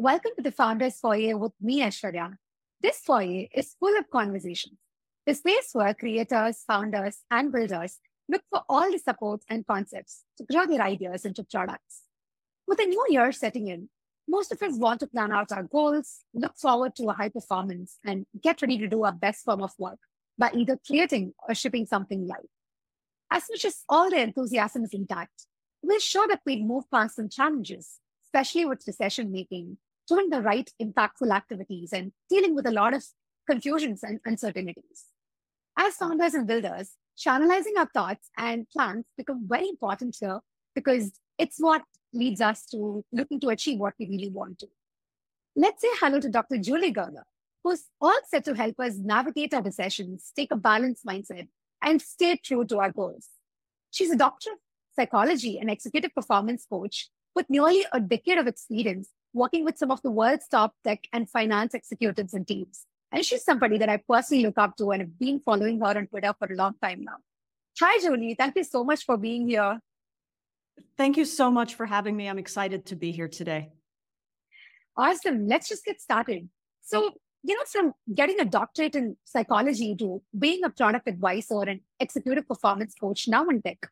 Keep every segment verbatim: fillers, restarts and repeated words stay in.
Welcome to the Founders Foyer with me, Aishwarya. This foyer is full of conversations, the space where creators, founders, and builders look for all the support and concepts to grow their ideas into products. With the new year setting in, most of us want to plan out our goals, look forward to a high performance, and get ready to do our best form of work by either creating or shipping something live. As much as all the enthusiasm is intact, we're sure that we'd move past some challenges, especially with decision-making, doing the right impactful activities, and dealing with a lot of confusions and uncertainties. As founders and builders, channelizing our thoughts and plans become very important here because it's what leads us to looking to achieve what we really want to. Let's say hello to Doctor Julie Gurner, who's all set to help us navigate our decisions, take a balanced mindset, and stay true to our goals. She's a doctor of psychology and executive performance coach with nearly a decade of experience working with some of the world's top tech and finance executives and teams. And she's somebody that I personally look up to and have been following her on Twitter for a long time now. Hi, Julie. Thank you so much for being here. Thank you so much for having me. I'm excited to be here today. Awesome. Let's just get started. So, you know, from getting a doctorate in psychology to being a product advisor and executive performance coach now in tech,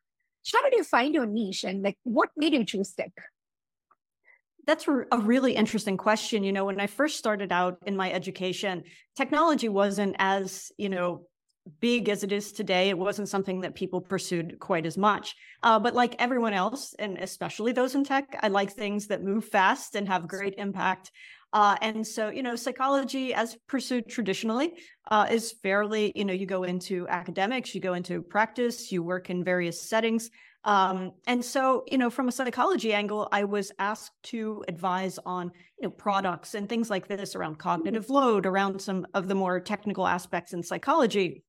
how did you find your niche and like what made you choose tech? That's a really interesting question. You know, when I first started out in my education, technology wasn't as, you know, big as it is today. It wasn't something that people pursued quite as much. Uh, but like everyone else, and especially those in tech, I like things that move fast and have great impact. Uh, and so, you know, psychology as pursued traditionally uh, is fairly, you know, you go into academics, you go into practice, you work in various settings. Um, and so, you know, from a psychology angle, I was asked to advise on, you know, products and things like this around cognitive load, around some of the more technical aspects in psychology.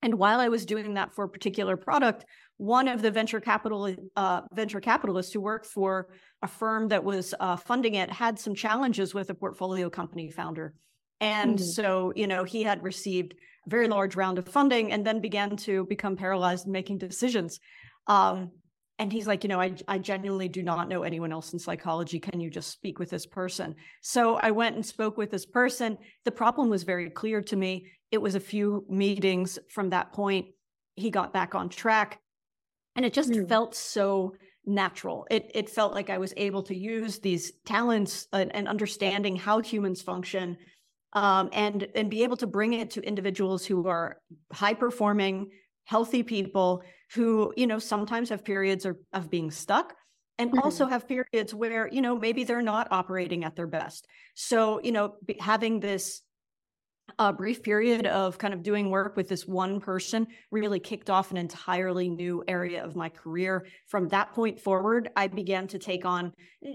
And while I was doing that for a particular product, one of the venture capital uh, venture capitalists who worked for a firm that was uh, funding it had some challenges with a portfolio company founder. And mm-hmm. so, you know, he had received a very large round of funding and then began to become paralyzed in making decisions. Um, and he's like, you know, I, I genuinely do not know anyone else in psychology. Can you just speak with this person? So I went and spoke with this person. The problem was very clear to me. It was a few meetings from that point. He got back on track. And it just mm. felt so natural. It it felt like I was able to use these talents and, and understanding how humans function um, and, and be able to bring it to individuals who are high-performing, healthy people who, you know, sometimes have periods of, of being stuck and mm-hmm. also have periods where, you know, maybe they're not operating at their best. So, you know, having this A brief period of kind of doing work with this one person really kicked off an entirely new area of my career. From that point forward, I began to take on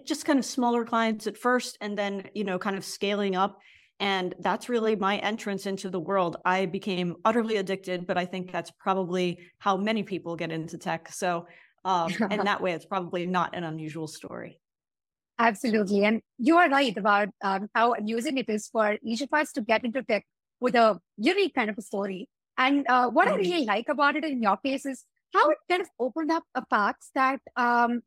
just kind of smaller clients at first and then, you know, kind of scaling up. And that's really my entrance into the world. I became utterly addicted, but I think that's probably how many people get into tech. So um, in that way, it's probably not an unusual story. Absolutely. And you are right about um, how amusing it is for each of us to get into tech with a unique kind of a story. And uh, what I really like about it in your case is how it kind of opened up a path that um,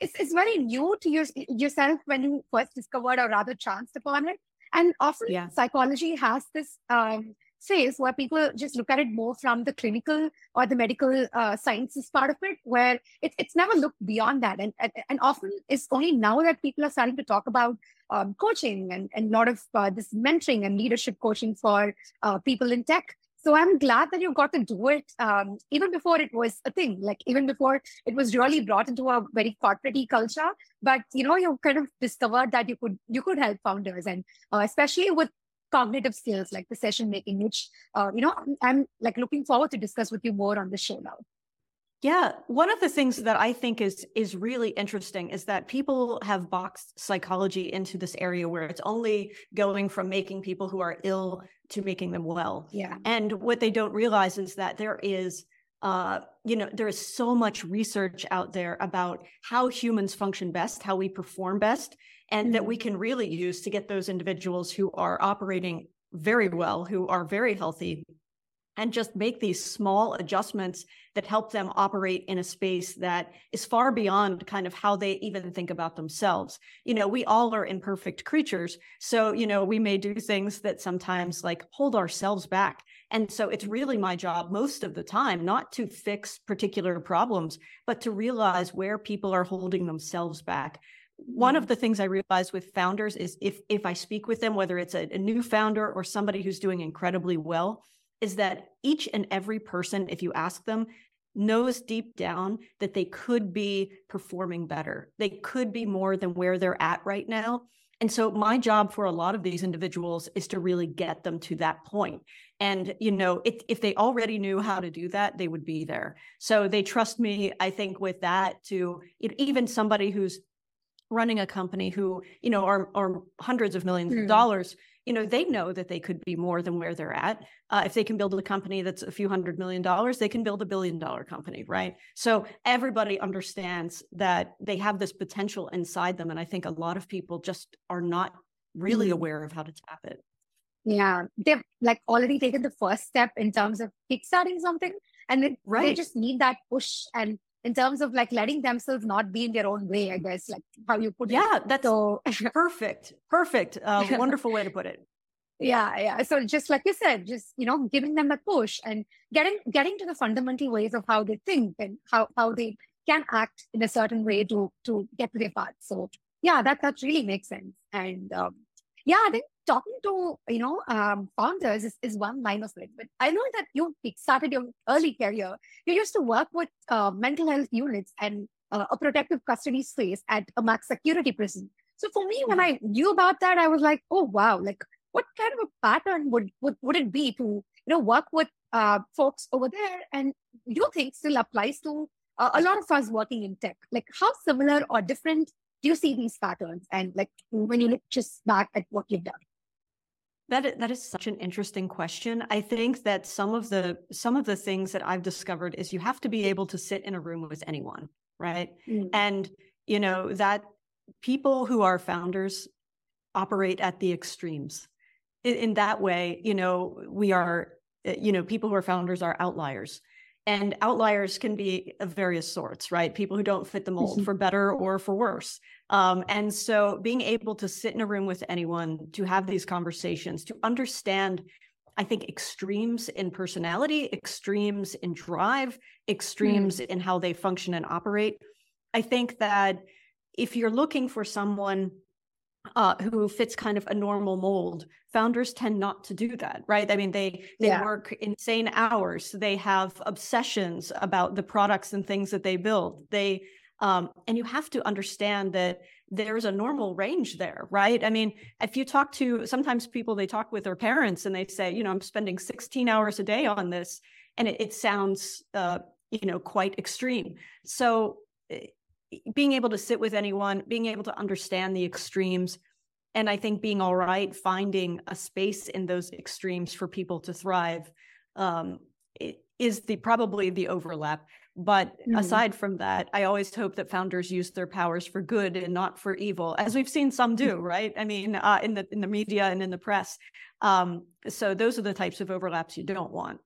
is, is very new to your, yourself when you first discovered or rather chanced upon it. And often yeah. psychology has this um, phase where people just look at it more from the clinical or the medical uh, sciences part of it, where it, it's never looked beyond that. And, and and often it's only now that people are starting to talk about um, coaching and a lot of uh, this mentoring and leadership coaching for uh, people in tech. So I'm glad that you got to do it um, even before it was a thing, like even before it was really brought into a very corporate-y culture. But, you know, you kind of discovered that you could you could help founders and uh, especially with cognitive skills like decision making, which, uh, you know, I'm, I'm like looking forward to discuss with you more on the show now. Yeah. One of the things that I think is, is really interesting is that people have boxed psychology into this area where it's only going from making people who are ill to making them well. Yeah. And what they don't realize is that there is Uh, you know, there is so much research out there about how humans function best, how we perform best, and mm-hmm. that we can really use to get those individuals who are operating very well, who are very healthy, and just make these small adjustments that help them operate in a space that is far beyond kind of how they even think about themselves. You know, we all are imperfect creatures. So, you know, we may do things that sometimes like hold ourselves back. And so it's really my job most of the time not to fix particular problems, but to realize where people are holding themselves back. One of the things I realized with founders is if if I speak with them, whether it's a, a new founder or somebody who's doing incredibly well, is that each and every person, if you ask them, knows deep down that they could be performing better. They could be more than where they're at right now. And so my job for a lot of these individuals is to really get them to that point. And, you know, if, if they already knew how to do that, they would be there. So they trust me, I think, with that to even somebody who's running a company who, you know, are, are hundreds of millions mm. of dollars, you know, they know that they could be more than where they're at. Uh, if they can build a company that's a few hundred million dollars, they can build a billion dollar company, right? So everybody understands that they have this potential inside them. And I think a lot of people just are not really mm. aware of how to tap it. Yeah. They've like already taken the first step in terms of kickstarting something. And they, right. they just need that push and in terms of like letting themselves not be in their own way, I guess, like how you put yeah, it. Yeah, that's so perfect. Perfect. Uh, wonderful way to put it. Yeah, yeah. So just like you said, just, you know, giving them that push and getting getting to the fundamental ways of how they think and how, how they can act in a certain way to to get to their path. So yeah, that, that really makes sense. And um, yeah, I think talking to, you know, um, founders is, is one line of it. But I know that you started your early career. You used to work with uh, mental health units and uh, a protective custody space at a max security prison. So for me, when I knew about that, I was like, oh, wow, like what kind of a pattern would, would, would it be to, you know, work with uh, folks over there? And your thing still applies to uh, a lot of us working in tech. Like how similar or different do you see these patterns? And like when you look just back at what you've done. That that is such an interesting question. I think that some of the some of the things that I've discovered is you have to be able to sit in a room with anyone, right? Mm. And you know that people who are founders operate at the extremes. In, in that way, you know, we are, you know, people who are founders are outliers. And outliers can be of various sorts, right? People who don't fit the mold mm-hmm. for better or for worse. Um, and so being able to sit in a room with anyone, to have these conversations, to understand, I think, extremes in personality, extremes in drive, extremes mm. in how they function and operate. I think that if you're looking for someone Uh, who fits kind of a normal mold, founders tend not to do that, right? I mean, they they yeah. work insane hours. They have obsessions about the products and things that they build. They um, and you have to understand that there's a normal range there, right? I mean, if you talk to sometimes people, they talk with their parents and they say, you know, I'm spending sixteen hours a day on this, and it, it sounds, uh, you know, quite extreme. So. Being able to sit with anyone, being able to understand the extremes, and I think being all right, finding a space in those extremes for people to thrive um, is the probably the overlap. But mm-hmm. aside from that, I always hope that founders use their powers for good and not for evil, as we've seen some do, right? I mean, uh, in the in the media and in the press. Um, so those are the types of overlaps you don't want.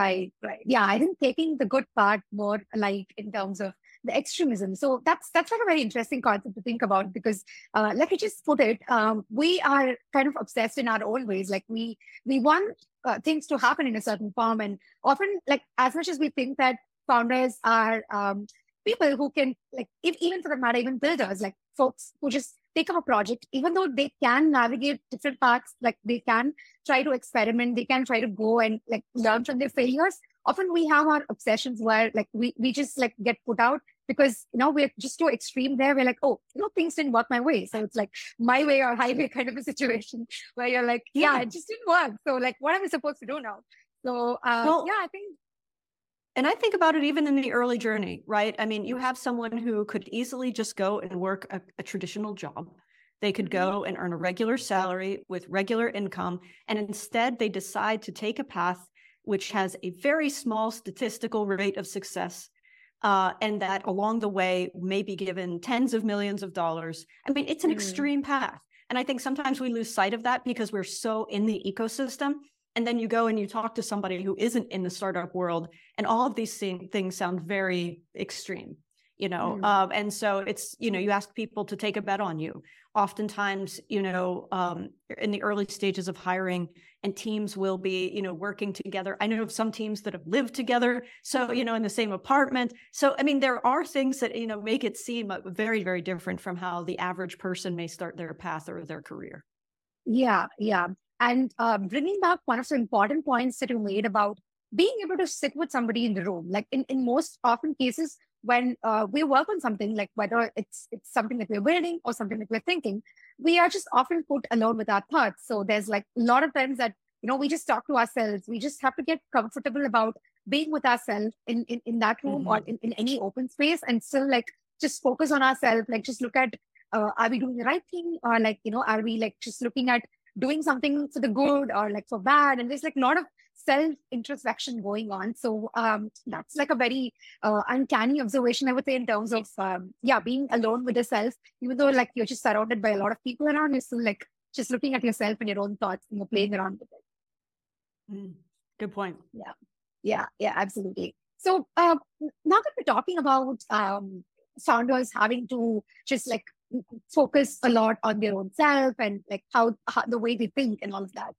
Right, right. Yeah, I think taking the good part more like in terms of the extremism. So that's that's like a very interesting concept to think about because, uh, like you just put it, um, we are kind of obsessed in our own ways. Like we we want uh, things to happen in a certain form, and often, like as much as we think that founders are um, people who can, like if, even for that matter, even builders, like folks who just take up a project, even though they can navigate different paths, like they can try to experiment, they can try to go and like learn from their failures. Often we have our obsessions where like we, we just like get put out because, you know, we're just too extreme there. We're like, oh, you know, things didn't work my way. So it's like my way or highway kind of a situation where you're like, yeah, yeah. it just didn't work. So like, what am I supposed to do now? So uh, well, yeah, I think. And I think about it even in the early journey, right? I mean, you have someone who could easily just go and work a, a traditional job. They could go and earn a regular salary with regular income. And instead they decide to take a path which has a very small statistical rate of success, uh, and that along the way may be given tens of millions of dollars. I mean, it's an mm. extreme path. And I think sometimes we lose sight of that because we're so in the ecosystem And then you go and you talk to somebody who isn't in the startup world, and all of these things sound very extreme, you know? Mm. Um, and so it's, you know, you ask people to take a bet on you. Oftentimes, you know, um, in the early stages of hiring, and teams will be, you know, working together. I know of some teams that have lived together. So, you know, in the same apartment. So, I mean, there are things that, you know, make it seem very, very different from how the average person may start their path or their career. Yeah. Yeah. And uh, bringing back one of the important points that you made about being able to sit with somebody in the room, like in, in most often cases when uh, we work on something, like whether it's it's something that we're building or something that we're thinking, we are just often put alone with our thoughts. So there's like a lot of times that, you know, we just talk to ourselves. We just have to get comfortable about being with ourselves in, in, in that room mm-hmm. or in, in any open space, and still like just focus on ourselves, like just look at, uh, are we doing the right thing? Or like, you know, are we like just looking at doing something for the good or like for bad? And there's like a lot of self-introspection going on. So um, that's like a very uh, uncanny observation, I would say, in terms of, um, yeah, being alone with yourself, even though like you're just surrounded by a lot of people around, you're still like just looking at yourself and your own thoughts and you're playing around with it. Mm, good point. Yeah, yeah, yeah, absolutely. So uh, now that we're talking about um, founders having to just like focus a lot on their own self and like how, how the way they think and all of that.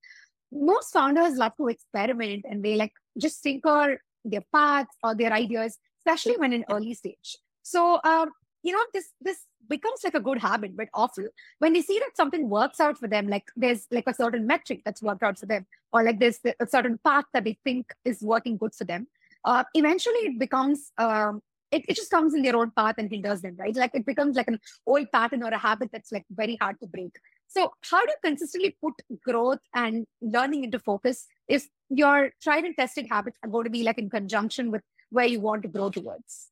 Most founders love to experiment and they like just tinker their paths or their ideas, especially when in early stage. So um, you know, this this becomes like a good habit, but awful when they see that something works out for them. Like there's like a certain metric that's worked out for them, or like there's a certain path that they think is working good for them. Uh, eventually, it becomes. Um, It it just comes in their own path and hinders them, right? Like it becomes like an old pattern or a habit that's like very hard to break. So how do you consistently put growth and learning into focus if your tried and tested habits are going to be like in conjunction with where you want to grow towards?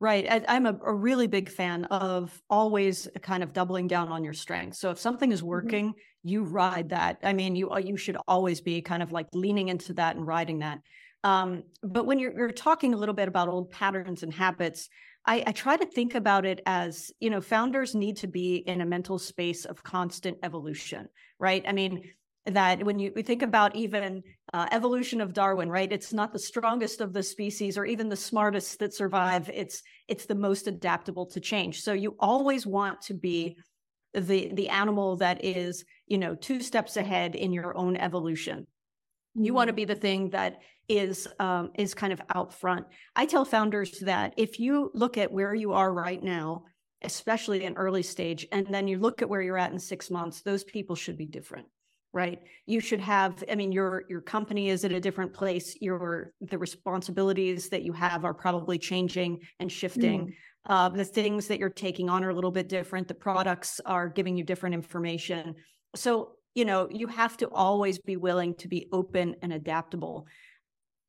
Right. I, I'm a, a really big fan of always kind of doubling down on your strengths. So if something is working, mm-hmm. you ride that. I mean, you you should always be kind of like leaning into that and riding that. Um, but when you're, you're talking a little bit about old patterns and habits, I, I try to think about it as, you know, founders need to be in a mental space of constant evolution, right? I mean, that when you we think about even uh, evolution of Darwin, right? It's not the strongest of the species or even the smartest that survive. It's it's the most adaptable to change. So you always want to be the the animal that is, you know, two steps ahead in your own evolution. You want to be the thing that is um, is kind of out front. I tell founders that if you look at where you are right now, especially in early stage, and then you look at where you're at in six months, those people should be different, right? You should have, I mean, your your company is at a different place. Your the responsibilities that you have are probably changing and shifting. Mm. Uh, the things that you're taking on are a little bit different. The products are giving you different information. So, you know, you have to always be willing to be open and adaptable.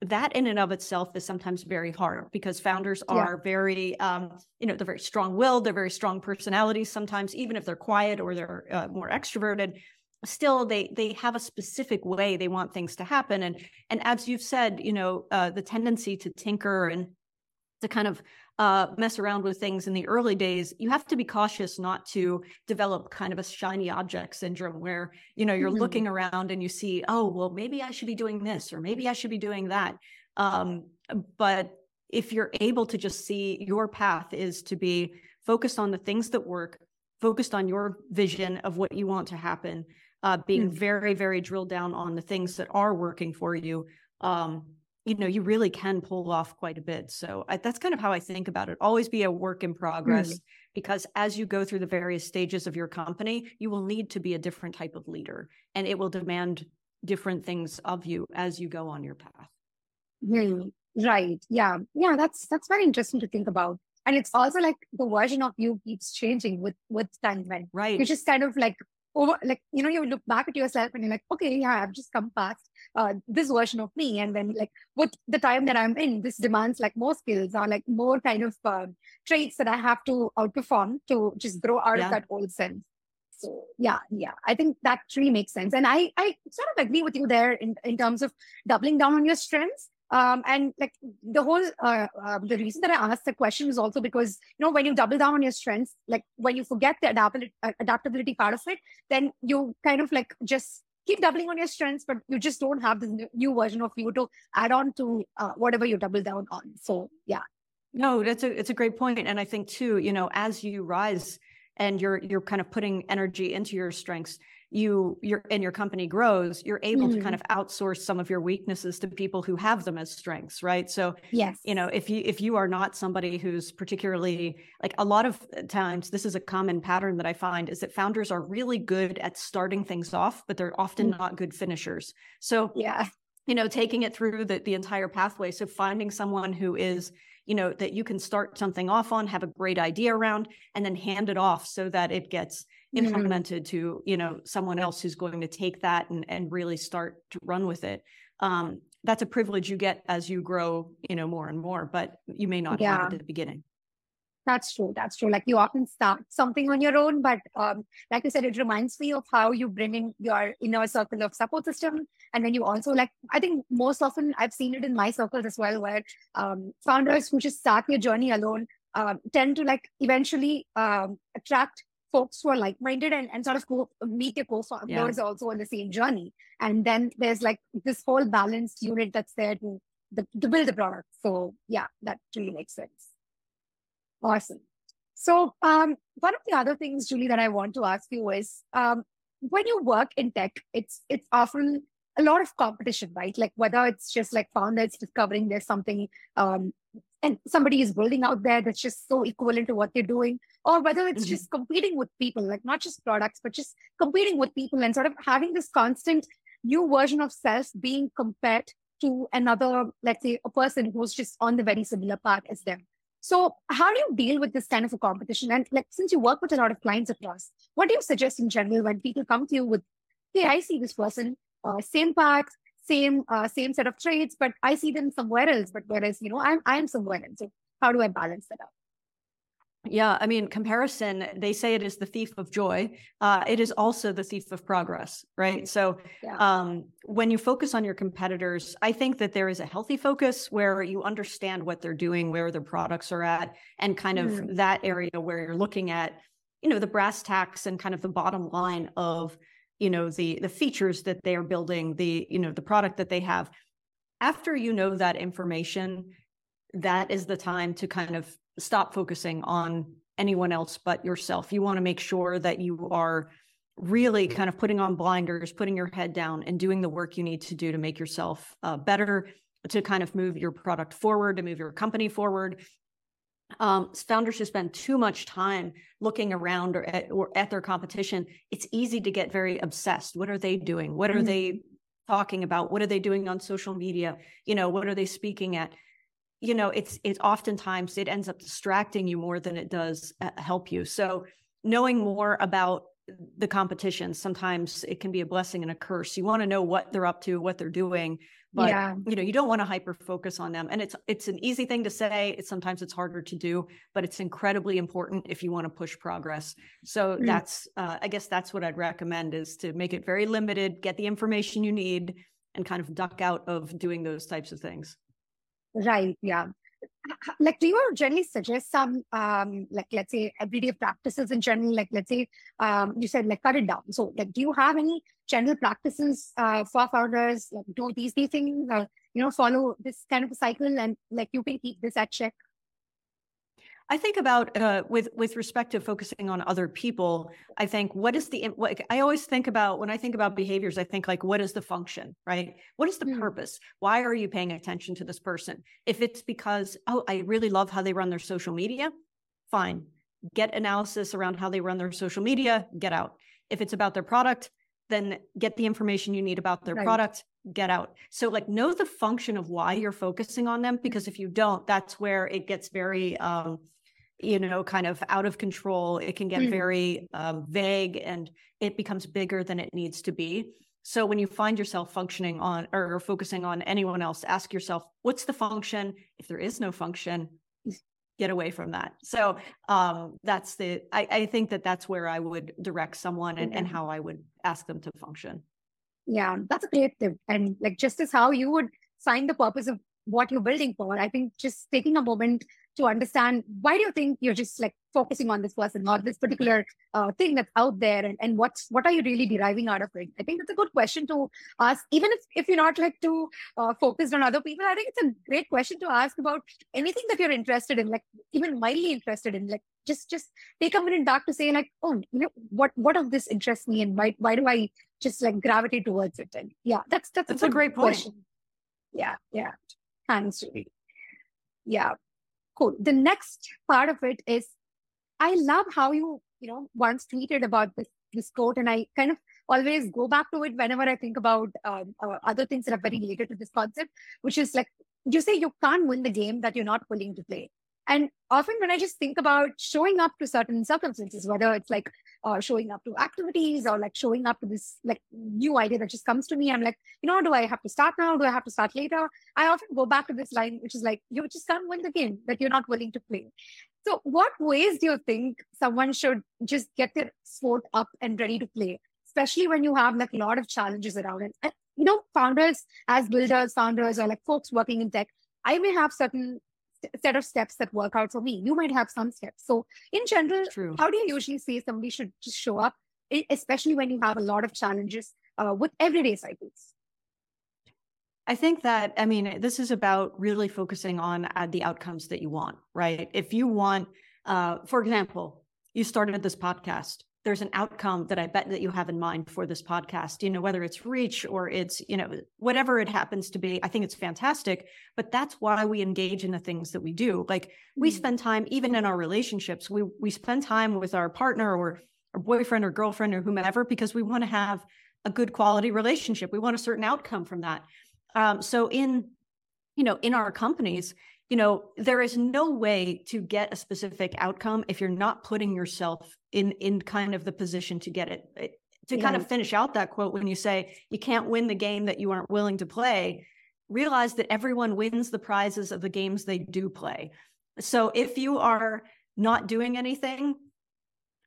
That in and of itself is sometimes very hard because founders are yeah. very, um, you know, they're very strong-willed, they're very strong personalities sometimes, even if they're quiet or they're uh, more extroverted. Still, they they have a specific way they want things to happen. And and as you've said, you know, uh, the tendency to tinker and to kind of uh, mess around with things in the early days, you have to be cautious not to develop kind of a shiny object syndrome where, you know, you're mm-hmm. looking around and you see, oh, well, maybe I should be doing this, or maybe I should be doing that. Um, but if you're able to just see your path is to be focused on the things that work, focused on your vision of what you want to happen, uh, being mm-hmm. very, very drilled down on the things that are working for you, um, you know, you really can pull off quite a bit. So I, that's kind of how I think about it. Always be a work in progress, mm-hmm. because as you go through the various stages of your company, you will need to be a different type of leader, and it will demand different things of you as you go on your path. Mm-hmm. Right. Yeah. Yeah. That's, that's very interesting to think about. And it's also like the version of you keeps changing with, with time. Right. You're just kind of like, over, like, you know, you look back at yourself and you're like, okay, yeah, I've just come past uh, this version of me. And then like with the time that I'm in, this demands like more skills or like more kind of uh, traits that I have to outperform to just grow out yeah. of that old sense. So yeah, yeah, I think that really makes sense. And I, I sort of agree with you there in, in terms of doubling down on your strengths. Um, and like the whole, uh, uh, the reason that I asked the question is also because, you know, when you double down on your strengths, like when you forget the adaptability, uh, adaptability part of it, then you kind of like just keep doubling on your strengths, but you just don't have this new version of you to add on to uh, whatever you double down on. So yeah. No, that's a, it's a great point. And I think too, you know, as you rise and you're, you're kind of putting energy into your strengths, you, your, and your company grows, you're able mm-hmm. to kind of outsource some of your weaknesses to people who have them as strengths, right? So, yes. you know, if you, if you are not somebody who's particularly, like a lot of times, this is a common pattern that I find is that founders are really good at starting things off, but they're often mm-hmm. not good finishers. So, yeah, you know, taking it through the, the entire pathway. So finding someone who is, you know, that you can start something off on, have a great idea around, and then hand it off so that it gets implemented mm-hmm. to, you know, someone else who's going to take that and, and really start to run with it. Um, that's a privilege you get as you grow, you know, more and more, but you may not yeah. have it at the beginning. That's true. That's true. Like you often start something on your own, but um, like you said, it reminds me of how you bring in your inner circle of support system. And when you also like, I think most often I've seen it in my circles as well, where um, founders who just start their journey alone uh, tend to like eventually um, attract folks who are like-minded and, and sort of co- meet your co-founders yeah. also on the same journey. And then there's like this whole balanced unit that's there to, the, to build the product. So yeah, that really makes sense. Awesome. So um, one of the other things, Julie, that I want to ask you is um, when you work in tech, it's it's often a lot of competition, right? Like whether it's just like founders discovering there's something um, and somebody is building out there that's just so equivalent to what they're doing, or whether it's mm-hmm. just competing with people, like not just products, but just competing with people and sort of having this constant new version of self being compared to another, let's say a person who's just on the very similar path as them. So how do you deal with this kind of a competition? And like, since you work with a lot of clients across, what do you suggest in general when people come to you with, hey, I see this person, uh, same path, same uh, same set of traits, but I see them somewhere else. But whereas, you know, I'm I'm somewhere else. So how do I balance that out? Yeah, I mean, comparison, they say it is the thief of joy. Uh, it is also the thief of progress, right? So yeah. um, when you focus on your competitors, I think that there is a healthy focus where you understand what they're doing, where their products are at, and kind of mm. that area where you're looking at, you know, the brass tacks and kind of the bottom line of, you know, the the features that they are building, the, you know, the product that they have. After you know that information, that is the time to kind of stop focusing on anyone else but yourself. You want to make sure that you are really kind of putting on blinders, putting your head down and doing the work you need to do to make yourself uh, better, to kind of move your product forward, to move your company forward. Um, founders who spend too much time looking around or at, or at their competition, it's easy to get very obsessed. What are they doing? What are mm-hmm. they talking about? What are they doing on social media? You know, what are they speaking at? You know, it's it's oftentimes it ends up distracting you more than it does uh, help you. So knowing more about the competition, sometimes it can be a blessing and a curse. You want to know what they're up to, what they're doing, but yeah. you know, you don't want to hyper focus on them. And it's it's an easy thing to say. It's sometimes it's harder to do, but it's incredibly important if you want to push progress. So mm-hmm. that's uh, I guess that's what I'd recommend, is to make it very limited, get the information you need, and kind of duck out of doing those types of things. Right. Yeah. Like, do you generally suggest some, um, like, let's say everyday practices in general, like, let's say, um, you said like cut it down. So like, do you have any general practices, uh, for founders, like do these, these things, or, you know, follow this kind of a cycle and like, you can keep this at check? I think about, uh, with, with respect to focusing on other people, I think, what is the, what, I always think about, when I think about behaviors, I think like, what is the function, right? What is the mm. purpose? Why are you paying attention to this person? If it's because, oh, I really love how they run their social media, fine. Get analysis around how they run their social media, get out. If it's about their product, then get the information you need about their right. product, get out. So like, know the function of why you're focusing on them, because if you don't, that's where it gets very, um, you know, kind of out of control. It can get mm-hmm. very uh, vague and it becomes bigger than it needs to be. So when you find yourself functioning on or focusing on anyone else, ask yourself, what's the function? If there is no function, get away from that. So um, that's the, I, I think that that's where I would direct someone and, mm-hmm. and how I would ask them to function. Yeah, that's a great tip. And like, just as how you would find the purpose of what you're building for, I think just taking a moment to understand why do you think you're just like focusing on this person or this particular uh, thing that's out there, and, and what's, what are you really deriving out of it? I think that's a good question to ask, even if, if you're not like too uh, focused on other people. I think it's a great question to ask about anything that you're interested in, like even mildly interested in, like just, just take a minute back to say like, oh, you know, what, what of this interests me and why, why do I just like gravitate towards it? And yeah, that's, that's, that's a, a great point. Question. Yeah. Yeah. Thanks, Julie. Yeah. Cool. The next part of it is, I love how you, you know, once tweeted about this, this quote, and I kind of always go back to it whenever I think about um, uh, other things that are very related to this concept, which is like, you say you can't win the game that you're not willing to play. And often when I just think about showing up to certain circumstances, whether it's like uh, showing up to activities or like showing up to this like new idea that just comes to me, I'm like, you know, do I have to start now? Do I have to start later? I often go back to this line, which is like, you just can't win the game that you're not willing to play. So what ways do you think someone should just get their sport up and ready to play, especially when you have like a lot of challenges around it? And, you know, founders as builders, founders or like folks working in tech, I may have certain set of steps that work out for me. You might have some steps. So in general, True. How do you usually say somebody should just show up, especially when you have a lot of challenges uh, with everyday cycles? I think that, I mean, this is about really focusing on uh, the outcomes that you want, right? If you want, uh, for example, you started this podcast, there's an outcome that I bet that you have in mind for this podcast, you know, whether it's reach or it's, you know, whatever it happens to be. I think it's fantastic, but that's why we engage in the things that we do. Like we spend time, even in our relationships, we we spend time with our partner or our boyfriend or girlfriend or whomever, because we want to have a good quality relationship. We want a certain outcome from that. Um, so in, you know, in our companies, you know, there is no way to get a specific outcome if you're not putting yourself in in kind of the position to get it. it to yeah. Kind of finish out that quote, when you say you can't win the game that you aren't willing to play, realize that everyone wins the prizes of the games they do play. So if you are not doing anything,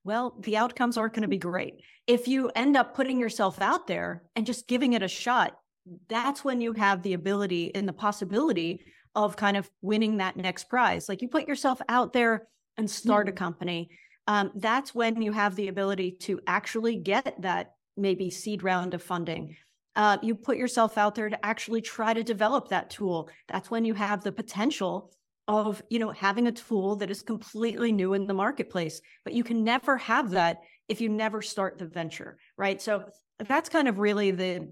well, the outcomes aren't going to be great. If you end up putting yourself out there and just giving it a shot, that's when you have the ability and the possibility of kind of winning that next prize. Like you put yourself out there and start mm-hmm. a company. Um, that's when you have the ability to actually get that maybe seed round of funding. Uh, you put yourself out there to actually try to develop that tool. That's when you have the potential of, you know, having a tool that is completely new in the marketplace, but you can never have that if you never start the venture, right? So that's kind of really the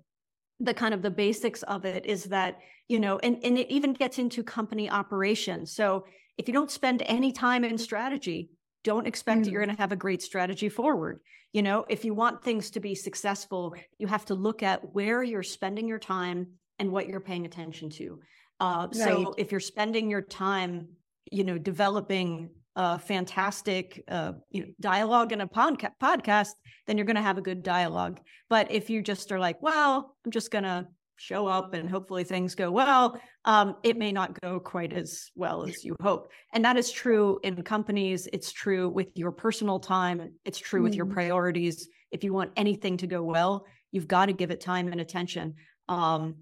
the kind of the basics of it, is that, you know, and, and it even gets into company operations. So if you don't spend any time in strategy, don't expect mm. that you're going to have a great strategy forward. You know, if you want things to be successful, you have to look at where you're spending your time and what you're paying attention to. Uh, right. So if you're spending your time, you know, developing a fantastic uh, you know, dialogue in a podca- podcast, then you're going to have a good dialogue. But if you just are like, well, I'm just going to show up and hopefully things go well, um, it may not go quite as well as you hope. And that is true in companies. It's true with your personal time. It's true mm. with your priorities. If you want anything to go well, you've got to give it time and attention. Um,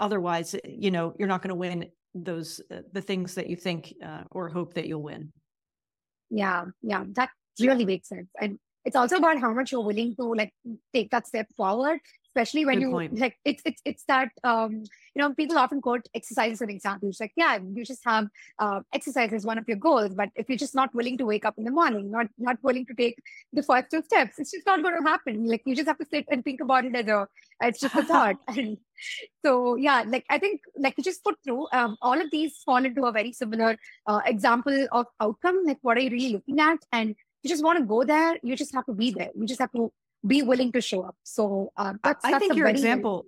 otherwise, you know, you're not going to win those, uh, the things that you think uh, or hope that you'll win. Yeah. Yeah. That really makes sense. And it's also about how much you're willing to like take that step forward, especially when Good you point. Like, it's, it's, it's that, um, you know, people often quote exercise as an example. It's like, yeah, you just have, uh, exercise as one of your goals, but if you're just not willing to wake up in the morning, not, not willing to take the first two steps, it's just not going to happen. Like you just have to sit and think about it as a, it's just a thought. And so, yeah, like, I think like you just put through, um, all of these fall into a very similar, uh, example of outcome. Like what are you really looking at? And you just want to go there. You just have to be there. You just have to be willing to show up. So um, that's, I that's think your example,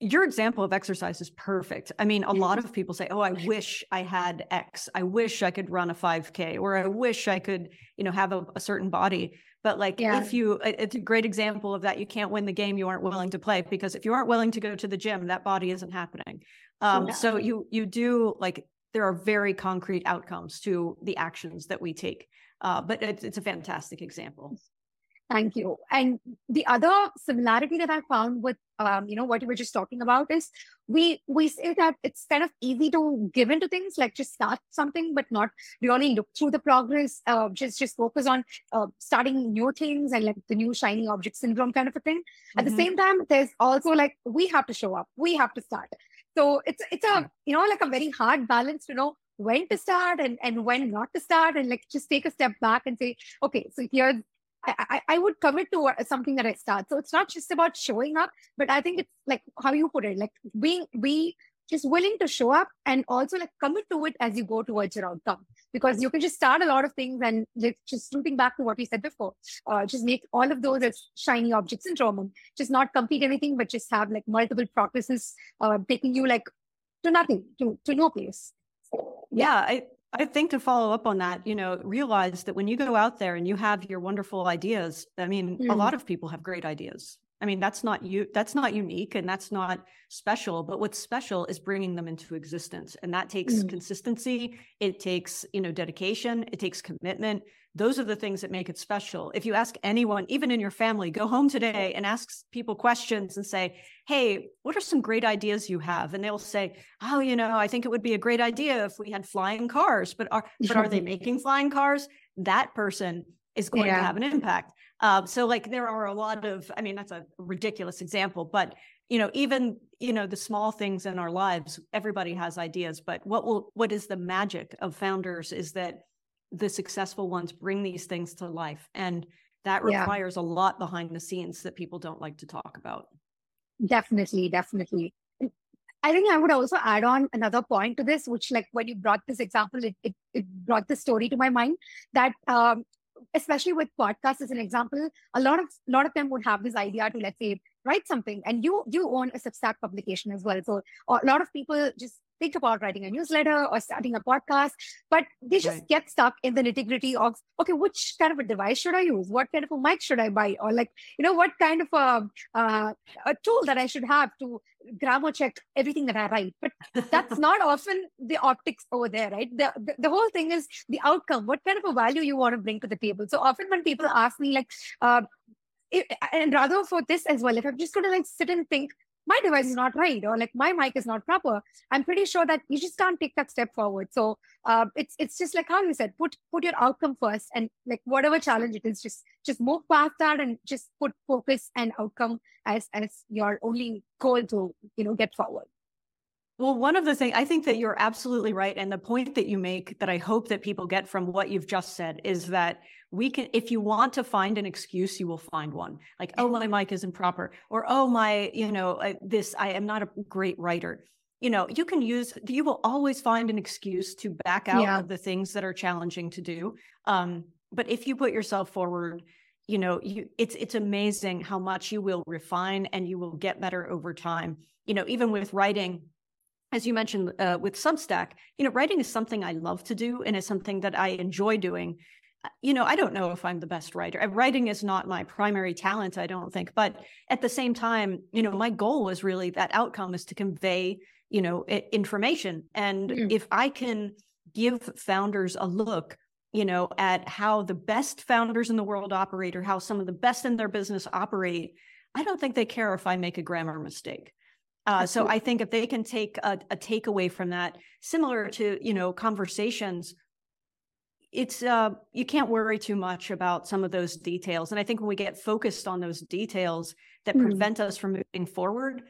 your example of exercise is perfect. I mean, a lot of people say, oh, I wish I had X. I wish I could run a five K, or I wish I could, you know, have a, a certain body. But like, yeah. if you, it's a great example of that. You can't win the game you aren't willing to play, because if you aren't willing to go to the gym, that body isn't happening. Um, no. So you, you do like, there are very concrete outcomes to the actions that we take. Uh, but it, it's a fantastic example. Thank you. And the other similarity that I found with, um, you know, what you were just talking about is we we say that it's kind of easy to give into things, like just start something, but not really look through the progress. Uh, just just focus on uh, starting new things and like the new shiny object syndrome kind of a thing. Mm-hmm. At the same time, there's also like we have to show up, we have to start. So it's it's a you know like a very hard balance to know when to start and and when not to start, and like just take a step back and say, okay, so here's. I, I would commit to something that I start. So it's not just about showing up, but I think it's like how you put it, like being be just willing to show up and also like commit to it as you go towards your outcome, because you can just start a lot of things and just looping back to what we said before, uh, just make all of those as shiny object syndrome and just not complete anything, but just have like multiple processes uh, taking you like to nothing, to, to no place. So, yeah. yeah I- I think to follow up on that, you know, realize that when you go out there and you have your wonderful ideas, I mean, mm. a lot of people have great ideas. I mean, that's not you, that's not unique and that's not special, but what's special is bringing them into existence. And that takes mm. consistency. It takes, you know, dedication. It takes commitment. Those are the things that make it special. If you ask anyone, even in your family, go home today and ask people questions and say, hey, what are some great ideas you have? And they'll say, oh, you know, I think it would be a great idea if we had flying cars, but are, but are they making flying cars? That person is going yeah. to have an impact. Uh, so like there are a lot of, I mean, that's a ridiculous example, but you know, even, you know, the small things in our lives, everybody has ideas, but what will, what is the magic of founders is that the successful ones bring these things to life. And that requires yeah. a lot behind the scenes that people don't like to talk about. Definitely, definitely. I think I would also add on another point to this, which like when you brought this example, it it, it brought the story to my mind that um, especially with podcasts as an example, a lot of lot of them would have this idea to, let's say, write something. And you you own a Substack publication as well. So a lot of people just think about writing a newsletter or starting a podcast, but they just right. get stuck in the nitty-gritty of, okay, which kind of a device should I use? What kind of a mic should I buy? Or like, you know, what kind of a, uh, a tool that I should have to grammar check everything that I write. But that's not often the optics over there, right? The, the the whole thing is the outcome, what kind of a value you want to bring to the table. So often when people ask me like, uh, if, and rather for this as well, if I'm just going to like sit and think, my device is not right, or like my mic is not proper, I'm pretty sure that you just can't take that step forward. So uh, it's it's just like how you said, put put your outcome first, and like whatever challenge it is, just just move past that and just put focus and outcome as as your only goal to, you know, get forward. Well, one of the things, I think that you're absolutely right. And the point that you make that I hope that people get from what you've just said is that we can, if you want to find an excuse, you will find one. Like, oh, my mic isn't proper, or, oh, my, you know, uh, this, I am not a great writer. You know, you can use, you will always find an excuse to back out yeah. of the things that are challenging to do. Um, but if you put yourself forward, you know, you, it's, it's amazing how much you will refine and you will get better over time. You know, even with writing, as you mentioned uh, with Substack, you know, writing is something I love to do and it's something that I enjoy doing. You know, I don't know if I'm the best writer. Writing is not my primary talent, I don't think. But at the same time, you know, my goal is really that outcome is to convey, you know, information. And mm. if I can give founders a look, you know, at how the best founders in the world operate or how some of the best in their business operate, I don't think they care if I make a grammar mistake. Uh, so I think if they can take a, a takeaway from that, similar to, you know, conversations, it's uh, you can't worry too much about some of those details. And I think when we get focused on those details that mm-hmm. prevent us from moving forward,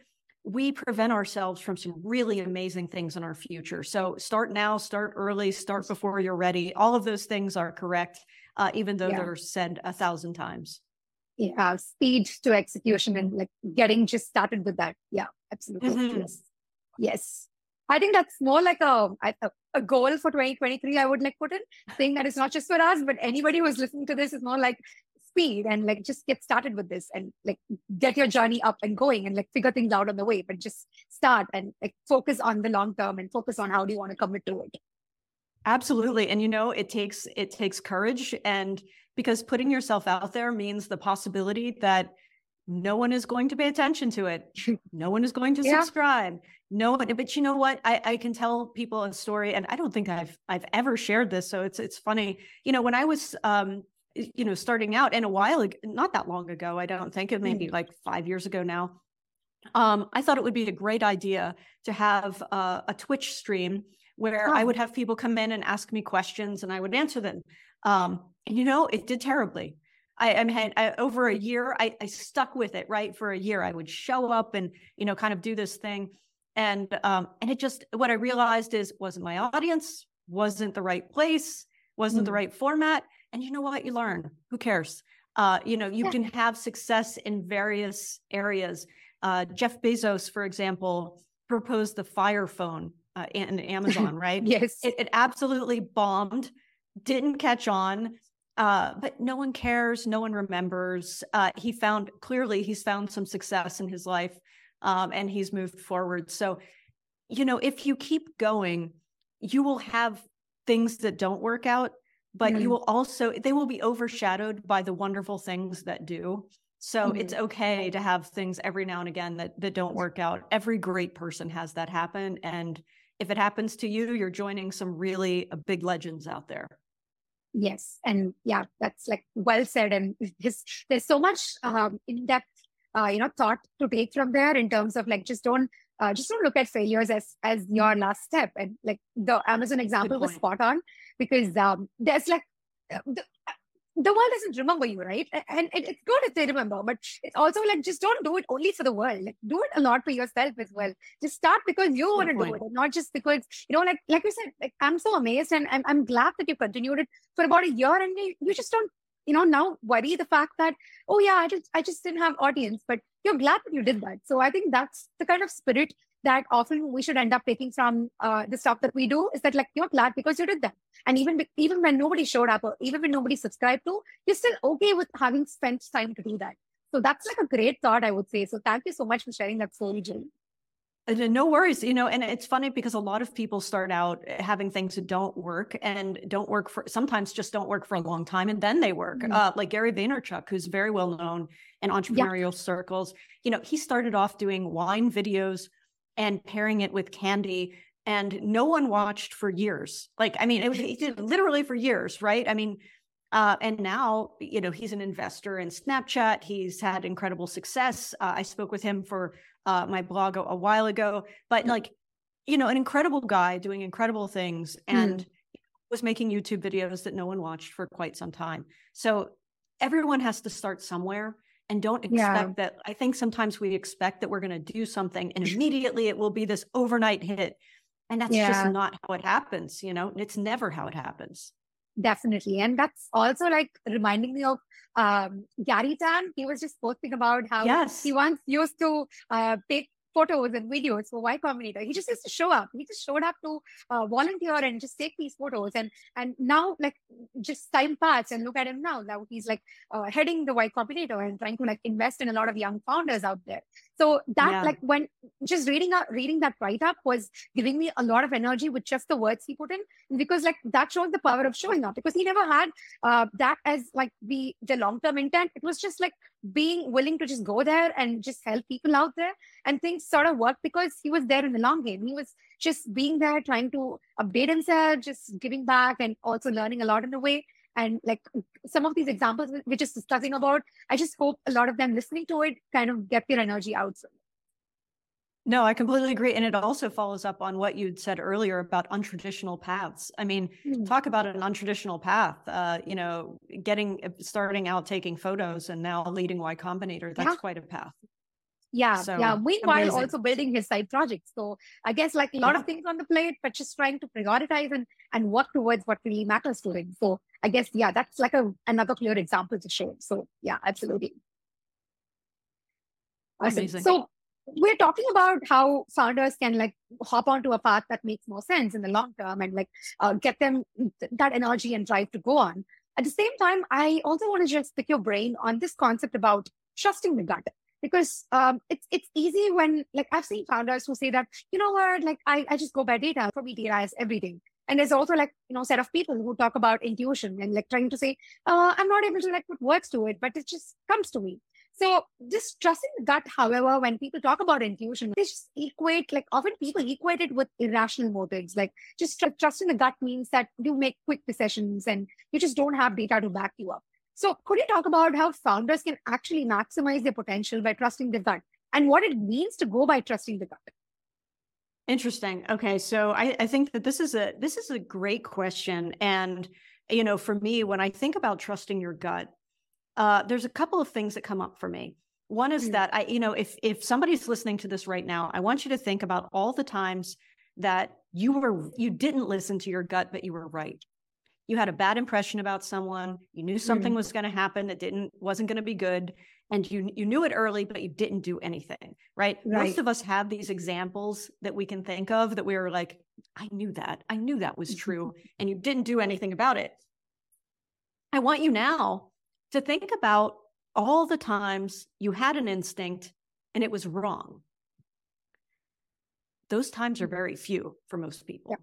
we prevent ourselves from some really amazing things in our future. So start now, start early, start before you're ready. All of those things are correct, uh, even though yeah. they're said a thousand times. Yeah, speed to execution and like getting just started with that. Yeah, absolutely. Mm-hmm. Yes. yes. I think that's more like a, a a goal for twenty twenty-three, I would like put in, saying that it's not just for us, but anybody who's listening to this is more like speed and like just get started with this and like get your journey up and going and like figure things out on the way, but just start and like focus on the long term and focus on how do you want to commit to it. Absolutely. And, you know, it takes it takes courage. And because putting yourself out there means the possibility that no one is going to pay attention to it. No one is going to yeah. subscribe. No one. But you know what? I, I can tell people a story, and I don't think I've I've ever shared this. So it's it's funny. You know, when I was um, you know, starting out, and a while ago, not that long ago, I don't think, it may be like five years ago now, um, I thought it would be a great idea to have uh, a Twitch stream where oh. I would have people come in and ask me questions and I would answer them. Um, and, you know, it did terribly. I, I mean, I, over a year, I, I stuck with it, right? For a year, I would show up and, you know, kind of do this thing. And um, and it just, what I realized is, wasn't my audience, wasn't the right place, wasn't mm. the right format. And you know what? You learn. Who cares? Uh, you know, you yeah. can have success in various areas. Uh, Jeff Bezos, for example, proposed the Fire Phone uh, in Amazon, right? Yes. It, it absolutely bombed, didn't catch on, uh, but no one cares. No one remembers. Uh, he found, clearly he's found some success in his life, um, and he's moved forward. So, you know, if you keep going, you will have things that don't work out, but mm-hmm. you will also, they will be overshadowed by the wonderful things that do. So mm-hmm. it's okay to have things every now and again that, that don't work out. Every great person has that happen. And if it happens to you, you're joining some really big legends out there. Yes. And yeah, that's like well said. And there's, there's so much um, in depth, uh, you know, thought to take from there in terms of like, just don't, Uh, just don't look at failures as as your last step. And like the Amazon example was spot on, because um, there's like the, the world doesn't remember you, right? And it, it's good if they remember, but it's also like, just don't do it only for the world. Like, do it a lot for yourself as well. Just start because you want to do it, and not just because, you know, like like you said, like, I'm so amazed, and I'm, I'm glad that you continued it for about a year, and you, you just don't, you know, now worry the fact that, oh yeah, I just, I just didn't have audience, but you're glad that you did that. So I think that's the kind of spirit that often we should end up taking from uh, the stuff that we do, is that like, you're glad because you did that. And even, even when nobody showed up, or even when nobody subscribed to, you're still okay with having spent time to do that. So that's like a great thought, I would say. So thank you so much for sharing that story, Jill. No worries. You know, and it's funny because a lot of people start out having things that don't work and don't work for, sometimes just don't work for a long time, and then they work. Mm-hmm. Uh, like Gary Vaynerchuk, who's very well known in entrepreneurial yeah. circles. You know, he started off doing wine videos and pairing it with candy, and no one watched for years. Like, I mean, it was, he did literally for years, right? I mean, uh, and now, you know, he's an investor in Snapchat. He's had incredible success. Uh, I spoke with him for Uh, my blog a, a while ago, but like, you know, an incredible guy doing incredible things, and mm. was making YouTube videos that no one watched for quite some time. So everyone has to start somewhere, and don't expect yeah. that. I think sometimes we expect that we're going to do something and immediately it will be this overnight hit. And that's yeah. just not how it happens. You know, it's never how it happens. Definitely. And that's also like reminding me of um, Gary Tan. He was just posting about how yes. he once used to uh, take photos and videos for Y Combinator. He just used to show up. He just showed up to uh, volunteer and just take these photos. And and now, like, just time passed, and look at him now. Now he's like uh, heading the Y Combinator and trying to like invest in a lot of young founders out there. So that yeah. like when just reading out, reading that write up was giving me a lot of energy with just the words he put in, because like that shows the power of showing up, because he never had uh, that as like the, the long-term intent. It was just like being willing to just go there and just help people out there, and things sort of work because he was there in the long game. He was just being there, trying to update himself, just giving back, and also learning a lot in a way. And like some of these examples we're just discussing about, I just hope a lot of them listening to it kind of get their energy out. No, I completely agree. And it also follows up on what you'd said earlier about untraditional paths. I mean, mm-hmm. talk about an untraditional path, uh, you know, getting, starting out taking photos and now leading Y Combinator. That's yeah. quite a path. Yeah. So, yeah. Meanwhile, amazing. Also building his side projects. So I guess like a lot yeah. of things on the plate, but just trying to prioritize and, and work towards what really matters to him. So I guess, yeah, that's like a, another clear example to show. So yeah, absolutely. Awesome. So we're talking about how founders can like hop onto a path that makes more sense in the long term, and like uh, get them th- that energy and drive to go on. At the same time, I also want to just pick your brain on this concept about trusting the gut. Because um, it's it's easy when, like, I've seen founders who say that, you know what, like, I, I just go by data. For me, data is everything. And there's also, like, you know, set of people who talk about intuition and, like, trying to say, uh, I'm not able to, like, put words to it, but it just comes to me. So just trusting the gut, however, when people talk about intuition, they just equate, like, often people equate it with irrational motives. Like, just trusting the gut means that you make quick decisions and you just don't have data to back you up. So could you talk about how founders can actually maximize their potential by trusting the gut and what it means to go by trusting the gut? Interesting. Okay. So I, I think that this is a, this is a great question. And, you know, for me, when I think about trusting your gut, uh, there's a couple of things that come up for me. One is mm-hmm. that I, you know, if, if somebody's listening to this right now, I want you to think about all the times that you were, you didn't listen to your gut, but you were right. You had a bad impression about someone, you knew something mm-hmm. was going to happen that didn't, wasn't going to be good. And you you knew it early, but you didn't do anything, right? right? Most of us have these examples that we can think of that we were like, I knew that. I knew that was true. And you didn't do anything about it. I want you now to think about all the times you had an instinct and it was wrong. Those times are very few for most people. Yeah.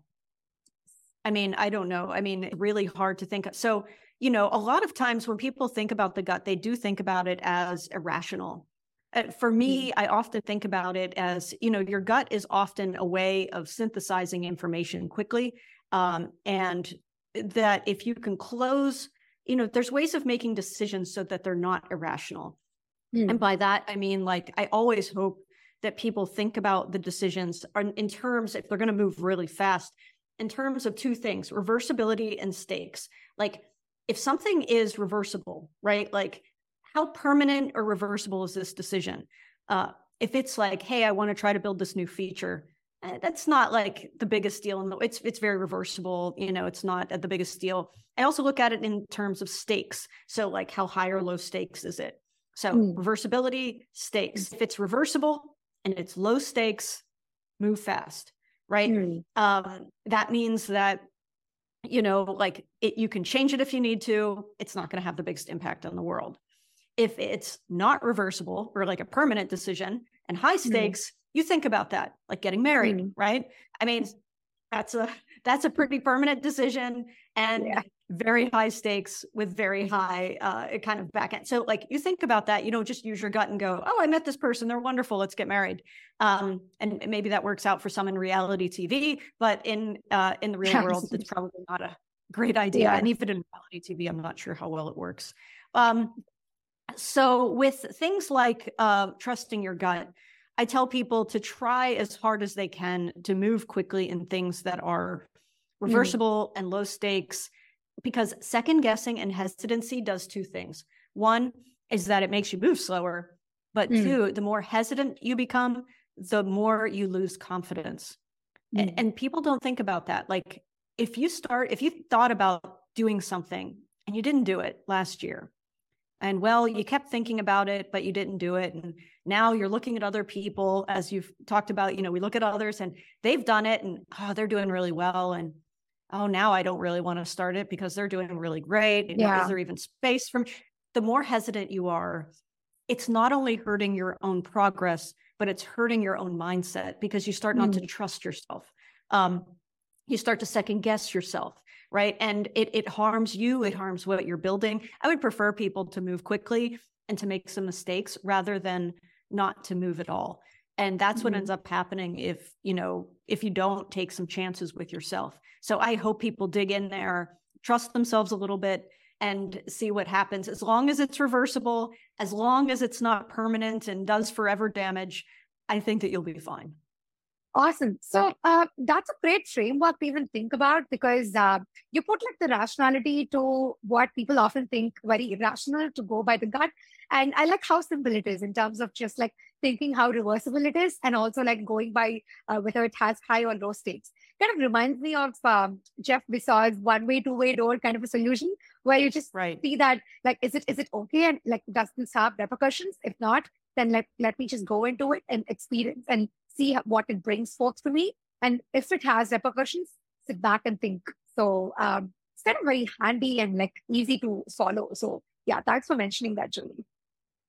I mean, I don't know. I mean, it's really hard to think of. So, you know, a lot of times when people think about the gut, they do think about it as irrational. For me, I often think about it as, you know, your gut is often a way of synthesizing information quickly. Um, and that if you can close, you know, there's ways of making decisions so that they're not irrational. Mm. And by that, I mean, like, I always hope that people think about the decisions in terms, if they're going to move really fast, in terms of two things, reversibility and stakes. Like, if something is reversible, right? Like, how permanent or reversible is this decision? Uh, if it's like, hey, I want to try to build this new feature, that's not like the biggest deal. In the, it's it's very reversible. You know, it's not the biggest deal. I also look at it in terms of stakes. So like, how high or low stakes is it? So mm. reversibility, stakes. If it's reversible and it's low stakes, move fast, right? Mm. Um, that means that, you know, like it, you can change it if you need to. It's not going to have the biggest impact on the world. If it's not reversible or like a permanent decision and high stakes, mm-hmm. you think about that, like getting married, mm-hmm. right? I mean, that's a, that's a pretty permanent decision and yeah. very high stakes with very high uh, kind of back end. So like you think about that, you don't just use your gut and go, oh, I met this person. They're wonderful. Let's get married. Um, and maybe that works out for some in reality T V, but in, uh, in the real yes. world, it's probably not a great idea. Yeah. And even in reality T V, I'm not sure how well it works. Um, so with things like uh, trusting your gut, I tell people to try as hard as they can to move quickly in things that are reversible mm. and low stakes, because second guessing and hesitancy does two things. One is that it makes you move slower, but mm. two, the more hesitant you become, the more you lose confidence. Mm. And, and people don't think about that. Like if you start, if you thought about doing something and you didn't do it last year, and well, you kept thinking about it, but you didn't do it. And now you're looking at other people, as you've talked about, you know, we look at others and they've done it and oh, they're doing really well. And oh, now I don't really want to start it because they're doing really great. And yeah. Is there even space from the more hesitant you are, it's not only hurting your own progress, but it's hurting your own mindset because you start not mm. to trust yourself. Um, you start to second guess yourself. Right. And it it harms you. It harms what you're building. I would prefer people to move quickly and to make some mistakes rather than not to move at all. And that's mm-hmm. what ends up happening if, you know, if you don't take some chances with yourself. So I hope people dig in there, trust themselves a little bit and see what happens. As long as it's reversible, as long as it's not permanent and does forever damage, I think that you'll be fine. Awesome. So uh, that's a great framework to even think about because uh, you put like the rationality to what people often think very irrational to go by the gut. And I like how simple it is in terms of just like thinking how reversible it is and also like going by uh, whether it has high or low stakes. Kind of reminds me of um, Jeff Bezos' one way, two way door kind of a solution where you just right. see that like, is it is it okay? And like, does this have repercussions? If not, then let, let me just go into it and experience and see what it brings forth for me. And if it has repercussions, sit back and think. So um, it's kind of very handy and like easy to follow. So yeah, thanks for mentioning that, Julie.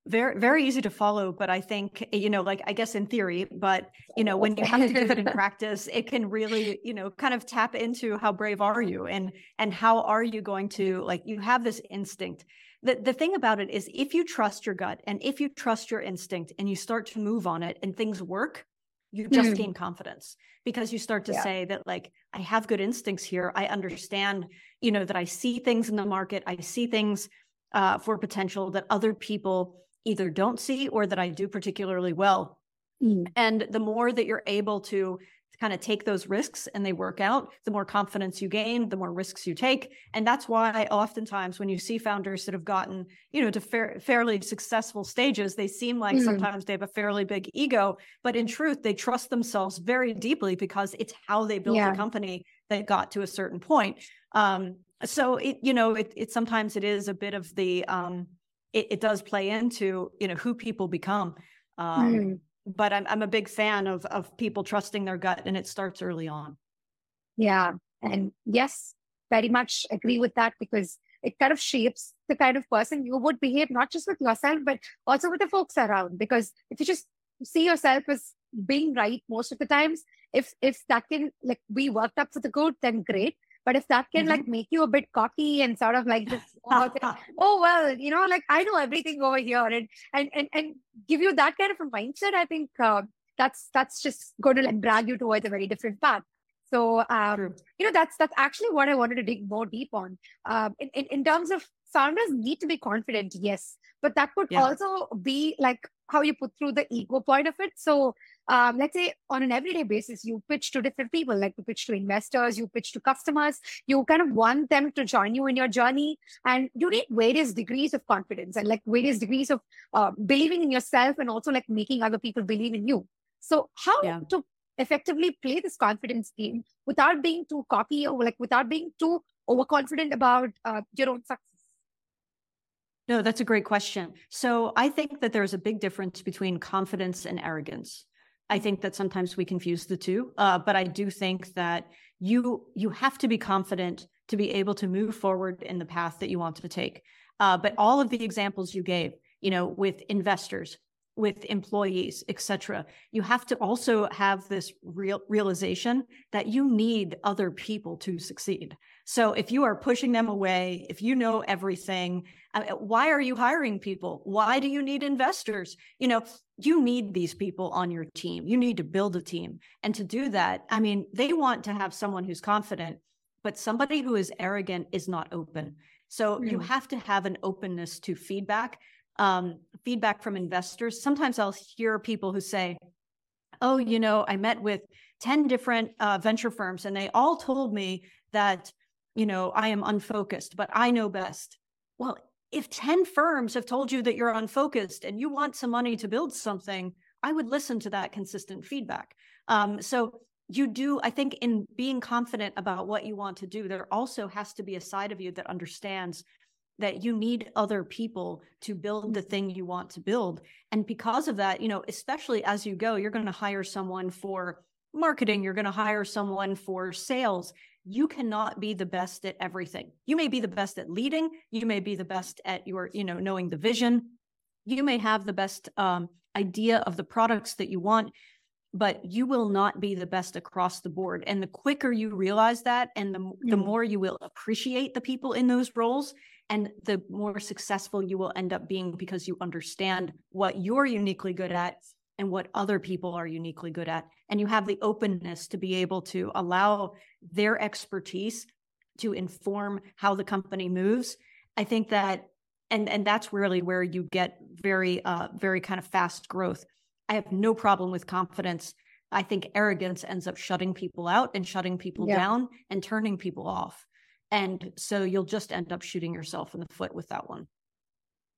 Very, very easy to follow, but I think, you know, like, I guess in theory, but you know, when you have to do it in practice, it can really, you know, kind of tap into how brave are you and, and how are you going to, like, you have this instinct. The the thing about it is if you trust your gut and if you trust your instinct and you start to move on it and things work, you just mm. gain confidence because you start to yeah. say that, like, I have good instincts here. I understand, you know, that I see things in the market. I see things uh, for potential that other people either don't see or that I do particularly well. Mm. And the more that you're able to kind of take those risks and they work out, the more confidence you gain, the more risks you take. And that's why oftentimes when you see founders that have gotten, you know, to fair, fairly successful stages, they seem like mm. sometimes they have a fairly big ego, but in truth, they trust themselves very deeply because it's how they built yeah. the company that got to a certain point. Um, so, it, you know, it, it sometimes it is a bit of the, um, it, it does play into, you know, who people become. Um, mm. But I'm I'm a big fan of of people trusting their gut, and it starts early on. Yeah. And yes, very much agree with that, because it kind of shapes the kind of person you would behave, not just with yourself, but also with the folks around. Because if you just see yourself as being right most of the times, if if that can like be worked up for the good, then great. But if that can mm-hmm. like make you a bit cocky and sort of like, this, oh, well, you know, like I know everything over here, and, and, and, and give you that kind of a mindset, I think uh, that's, that's just going to like drag you towards a very different path. So, um, you know, that's, that's actually what I wanted to dig more deep on um, in, in, in terms of founders need to be confident. Yes. But that could yeah. also be like how you put through the ego point of it. So um, let's say on an everyday basis, you pitch to different people, like you pitch to investors, you pitch to customers, you kind of want them to join you in your journey. And you need various degrees of confidence and like various degrees of uh, believing in yourself and also like making other people believe in you. So how yeah. to effectively play this confidence game without being too cocky or like without being too overconfident about uh, your own success? No, that's a great question. So I think that there's a big difference between confidence and arrogance. I think that sometimes we confuse the two, uh, but I do think that you you have to be confident to be able to move forward in the path that you want to take. Uh, but all of the examples you gave, you know, with investors, with employees, et cetera, you have to also have this real realization that you need other people to succeed. So if you are pushing them away, if you know everything, why are you hiring people? Why do you need investors? You know, you need these people on your team. You need to build a team. And to do that, I mean, they want to have someone who's confident, but somebody who is arrogant is not open. So mm. you have to have an openness to feedback, um, feedback from investors. Sometimes I'll hear people who say, oh, you know, I met with ten different uh, venture firms and they all told me that, you know, I am unfocused, but I know best. Well, if ten firms have told you that you're unfocused and you want some money to build something, I would listen to that consistent feedback. Um, so you do, I think in being confident about what you want to do, there also has to be a side of you that understands that you need other people to build the thing you want to build. And because of that, you know, especially as you go, you're going to hire someone for marketing, you're going to hire someone for sales. You cannot be the best at everything. You may be the best at leading. You may be the best at your, you know, knowing the vision. You may have the best um, idea of the products that you want, but you will not be the best across the board. And the quicker you realize that, and the, mm-hmm. the more you will appreciate the people in those roles, and the more successful you will end up being because you understand what you're uniquely good at and what other people are uniquely good at. And you have the openness to be able to allow their expertise to inform how the company moves. I think that, and, and that's really where you get very, uh, very kind of fast growth. I have no problem with confidence. I think arrogance ends up shutting people out and shutting people yeah. down and turning people off. And so you'll just end up shooting yourself in the foot with that one.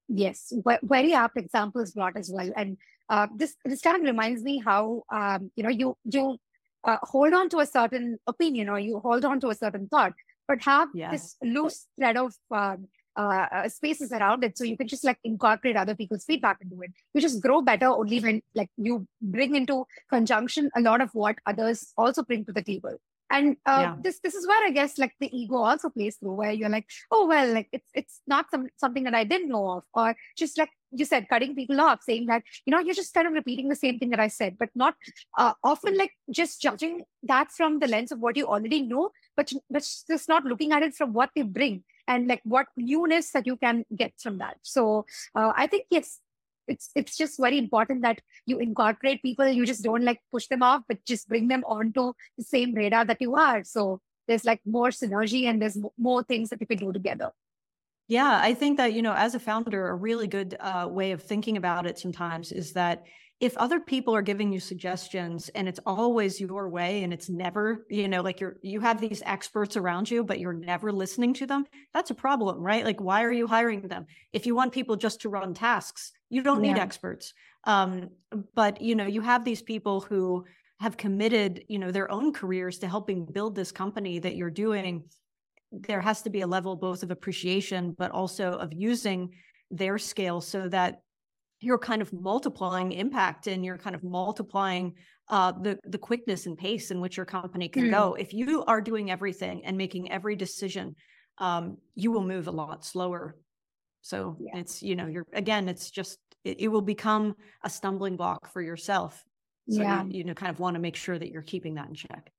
Yes, very apt examples brought as well. And uh, this this kind of reminds me how, um, you know, you you uh, hold on to a certain opinion or you hold on to a certain thought, but have yeah. this loose thread of uh, uh, spaces around it. So you can just like incorporate other people's feedback into it. You just grow better only when like you bring into conjunction a lot of what others also bring to the table. And uh, yeah. this this is where I guess like the ego also plays through, where you're like, oh, well, like it's it's not some, something that I didn't know of, or just like you said, cutting people off, saying that, you know, you're just kind of repeating the same thing that I said, but not uh, often like just judging that from the lens of what you already know, but, but just not looking at it from what they bring and like what newness that you can get from that. So uh, I think, yes, it's it's just very important that you incorporate people. You just don't like push them off, but just bring them onto the same radar that you are. So there's like more synergy and there's more things that you can do together. Yeah, I think that, you know, as a founder, a really good uh, way of thinking about it sometimes is that if other people are giving you suggestions and it's always your way and it's never, you know, like you're, you have these experts around you, but you're never listening to them, that's a problem, right? Like, why are you hiring them? If you want people just to run tasks, you don't need yeah. experts. Um, but, you know, you have these people who have committed, you know, their own careers to helping build this company that you're doing. There has to be a level both of appreciation, but also of using their scale so that you're kind of multiplying impact and you're kind of multiplying uh, the, the quickness and pace in which your company can mm. go. If you are doing everything and making every decision, um, you will move a lot slower. So yeah. it's, you know, you're, again, it's just, it, it will become a stumbling block for yourself. So yeah. you, you know, kind of want to make sure that you're keeping that in check.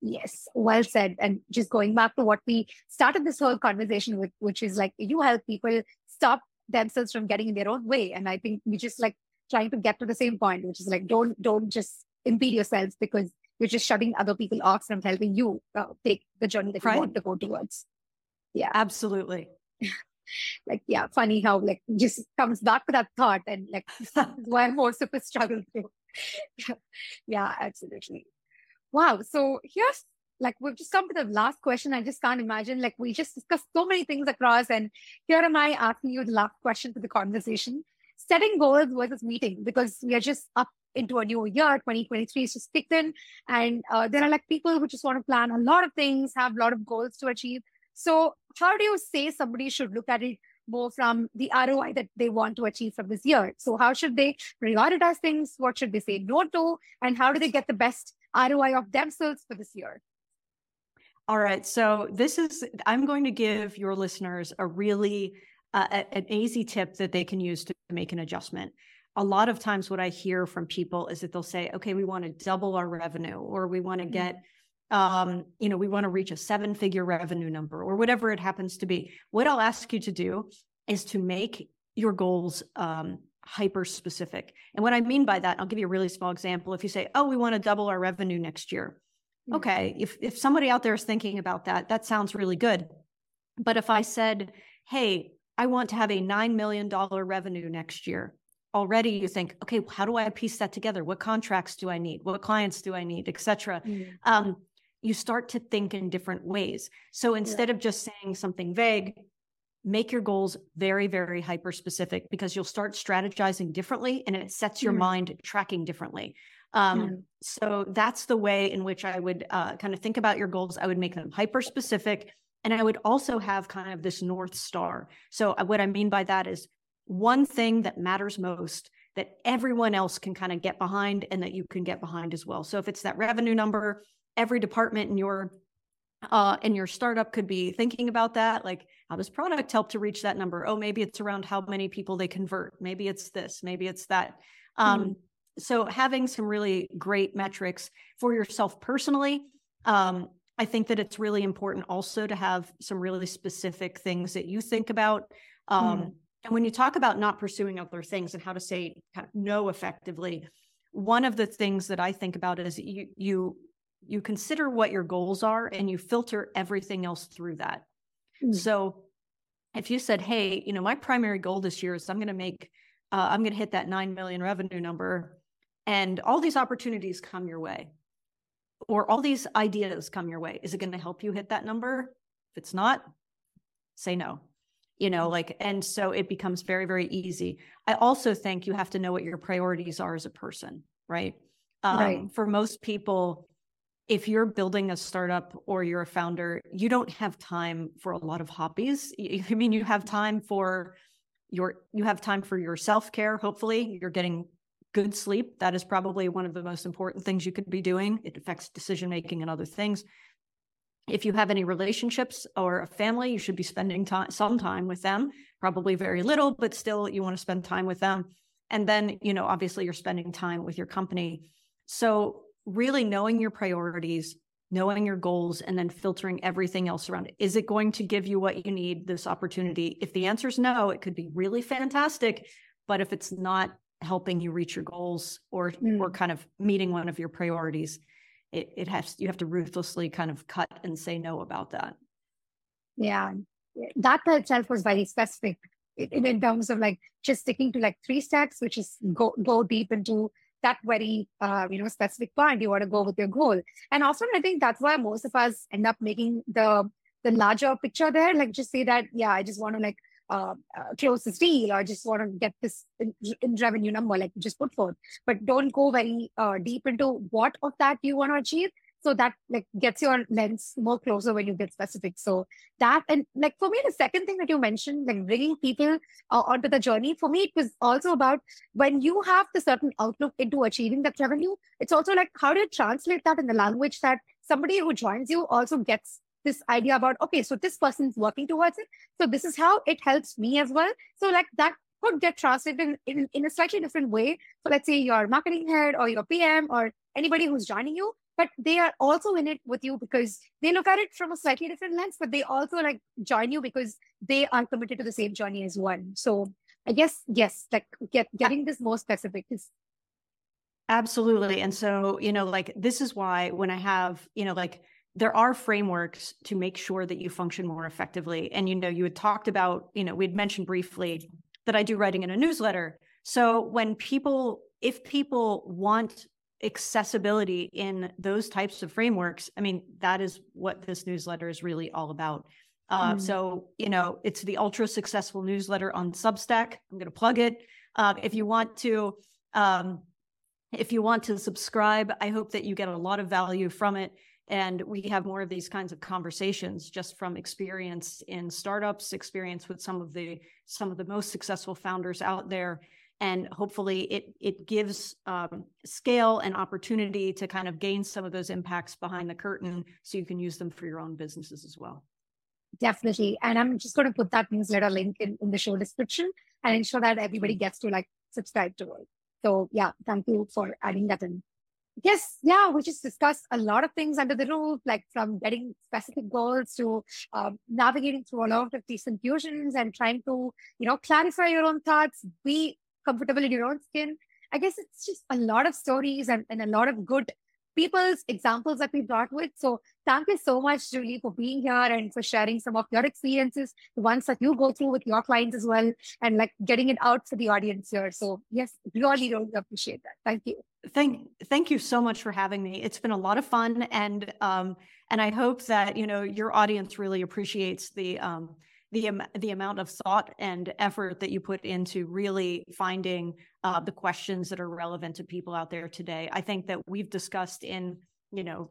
Yes, well said. And just going back to what we started this whole conversation with, which is like, you help people stop themselves from getting in their own way. And I think we're just like trying to get to the same point, which is like, don't don't just impede yourselves because you're just shutting other people off from helping you uh, take the journey that right. you want to go towards. Yeah, absolutely. Like, yeah, funny how like just comes back to that thought and like why more super struggle through. Yeah, absolutely. Wow. So here's like, we've just come to the last question. I just can't imagine. Like, we just discussed so many things across. And here am I asking you the last question for the conversation. Setting goals versus meeting, because we are just up into a new year. twenty twenty-three is just kicked in. And uh, there are like people who just want to plan a lot of things, have a lot of goals to achieve. So how do you say somebody should look at it more from the R O I that they want to achieve from this year? So how should they prioritize things? What should they say no to? And how do they get the best R O I of themselves for this year? All right. So this is, I'm going to give your listeners a really, uh, a, an easy tip that they can use to make an adjustment. A lot of times what I hear from people is that they'll say, okay, we want to double our revenue, or we want to get, um, you know, we want to reach a seven figure revenue number, or whatever it happens to be. What I'll ask you to do is to make your goals, um, hyper specific. And what I mean by that, I'll give you a really small example. If you say, oh, we want to double our revenue next year. Mm-hmm. Okay. If, if somebody out there is thinking about that, that sounds really good. But if I said, hey, I want to have a nine million dollars revenue next year, already you think, okay, how do I piece that together? What contracts do I need? What clients do I need, et cetera? Mm-hmm. Um, you start to think in different ways. So instead yeah. of just saying something vague, make your goals very, very hyper specific, because you'll start strategizing differently and it sets your mm. mind tracking differently. Um, mm. So that's the way in which I would uh, kind of think about your goals. I would make them hyper specific. And I would also have kind of this North Star. So what I mean by that is one thing that matters most that everyone else can kind of get behind and that you can get behind as well. So if it's that revenue number, every department in your Uh, and your startup could be thinking about that, like how does product help to reach that number? Oh, maybe it's around how many people they convert. Maybe it's this, maybe it's that. Um, mm-hmm. So having some really great metrics for yourself personally, um, I think that it's really important also to have some really specific things that you think about. Um, mm-hmm. And when you talk about not pursuing other things and how to say kind of no effectively, one of the things that I think about is you, you you consider what your goals are and you filter everything else through that. Mm. So if you said, hey, you know, my primary goal this year is I'm going to make, uh, I'm going to hit that nine million revenue number, and all these opportunities come your way, or all these ideas come your way. Is it going to help you hit that number? If it's not, say no, you know, like, and so it becomes very, very easy. I also think you have to know what your priorities are as a person, right? Um, right. For most people, if you're building a startup or you're a founder, you don't have time for a lot of hobbies. I mean, you have time for your, you have time for your self-care. Hopefully you're getting good sleep. That is probably one of the most important things you could be doing. It affects decision-making and other things. If you have any relationships or a family, you should be spending time, some time with them, probably very little, but still you want to spend time with them. And then, you know, obviously you're spending time with your company. So really knowing your priorities, knowing your goals, and then filtering everything else around it. Is it going to give you what you need, this opportunity? If the answer is no, it could be really fantastic. But if it's not helping you reach your goals or mm. or kind of meeting one of your priorities, it, it has you have to ruthlessly kind of cut and say no about that. Yeah. that itself was very specific in, in terms of like just sticking to like three steps, which is go, go deep into that very, uh, you know, specific point. You want to go with your goal. And often I think that's why most of us end up making the, the larger picture there, like just say that, yeah, I just want to like uh, uh, close this deal, or just want to get this in, in revenue number, like just put forth, but don't go very uh, deep into what of that you want to achieve. So that like gets your lens more closer when you get specific. So that, and like for me, the second thing that you mentioned, like bringing people uh, onto the journey, for me, it was also about when you have the certain outlook into achieving that revenue, it's also like, how do you translate that in the language that somebody who joins you also gets this idea about, okay, so this person's working towards it. So this is how it helps me as well. So like that could get translated in, in, in a slightly different way. So let's say your marketing head or your P M or anybody who's joining you, but they are also in it with you because they look at it from a slightly different lens, but they also like join you because they are committed to the same journey as one. So I guess, yes, like get, getting this more specific is. Absolutely. And so, you know, like this is why when I have, you know, like there are frameworks to make sure that you function more effectively. And, you know, you had talked about, you know, we'd mentioned briefly that I do writing in a newsletter. So when people, if people want accessibility in those types of frameworks, I mean, that is what this newsletter is really all about. Uh, mm. So, you know, it's the ultra successful newsletter on Substack. I'm going to plug it. Uh, if you want to, um, if you want to subscribe, I hope that you get a lot of value from it. And we have more of these kinds of conversations just from experience in startups, experience with some of the, some of the most successful founders out there. And hopefully it it gives um, scale and opportunity to kind of gain some of those impacts behind the curtain so you can use them for your own businesses as well. Definitely. And I'm just going to put that newsletter link in, in the show description and ensure that everybody gets to like subscribe to it. So yeah, thank you for adding that in. Yes, yeah, we just discussed a lot of things under the roof, like from getting specific goals to um, navigating through a lot of these confusions and trying to, you know, clarify your own thoughts, be comfortable in your own skin. I guess it's just a lot of stories and, and a lot of good people's examples that we brought with. So thank you so much, Julie, for being here and for sharing some of your experiences, the ones that you go through with your clients as well, and like getting it out for the audience here. So yes, really, really appreciate that. Thank you. Thank, thank you so much for having me. It's been a lot of fun. And, um, and I hope that, you know, your audience really appreciates the, um, the um, the amount of thought and effort that you put into really finding uh, the questions that are relevant to people out there today. I think that we've discussed in, you know,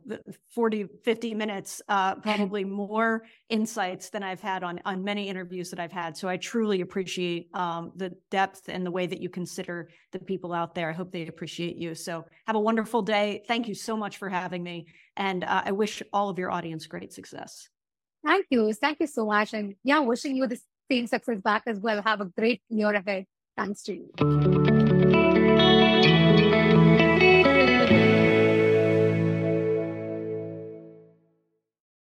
forty, fifty minutes, uh, probably more insights than I've had on, on many interviews that I've had. So I truly appreciate um, the depth and the way that you consider the people out there. I hope they appreciate you. So have a wonderful day. Thank you so much for having me. And uh, I wish all of your audience great success. Thank you. Thank you so much. And yeah, wishing you the same success back as well. Have a great year ahead. Thanks to you.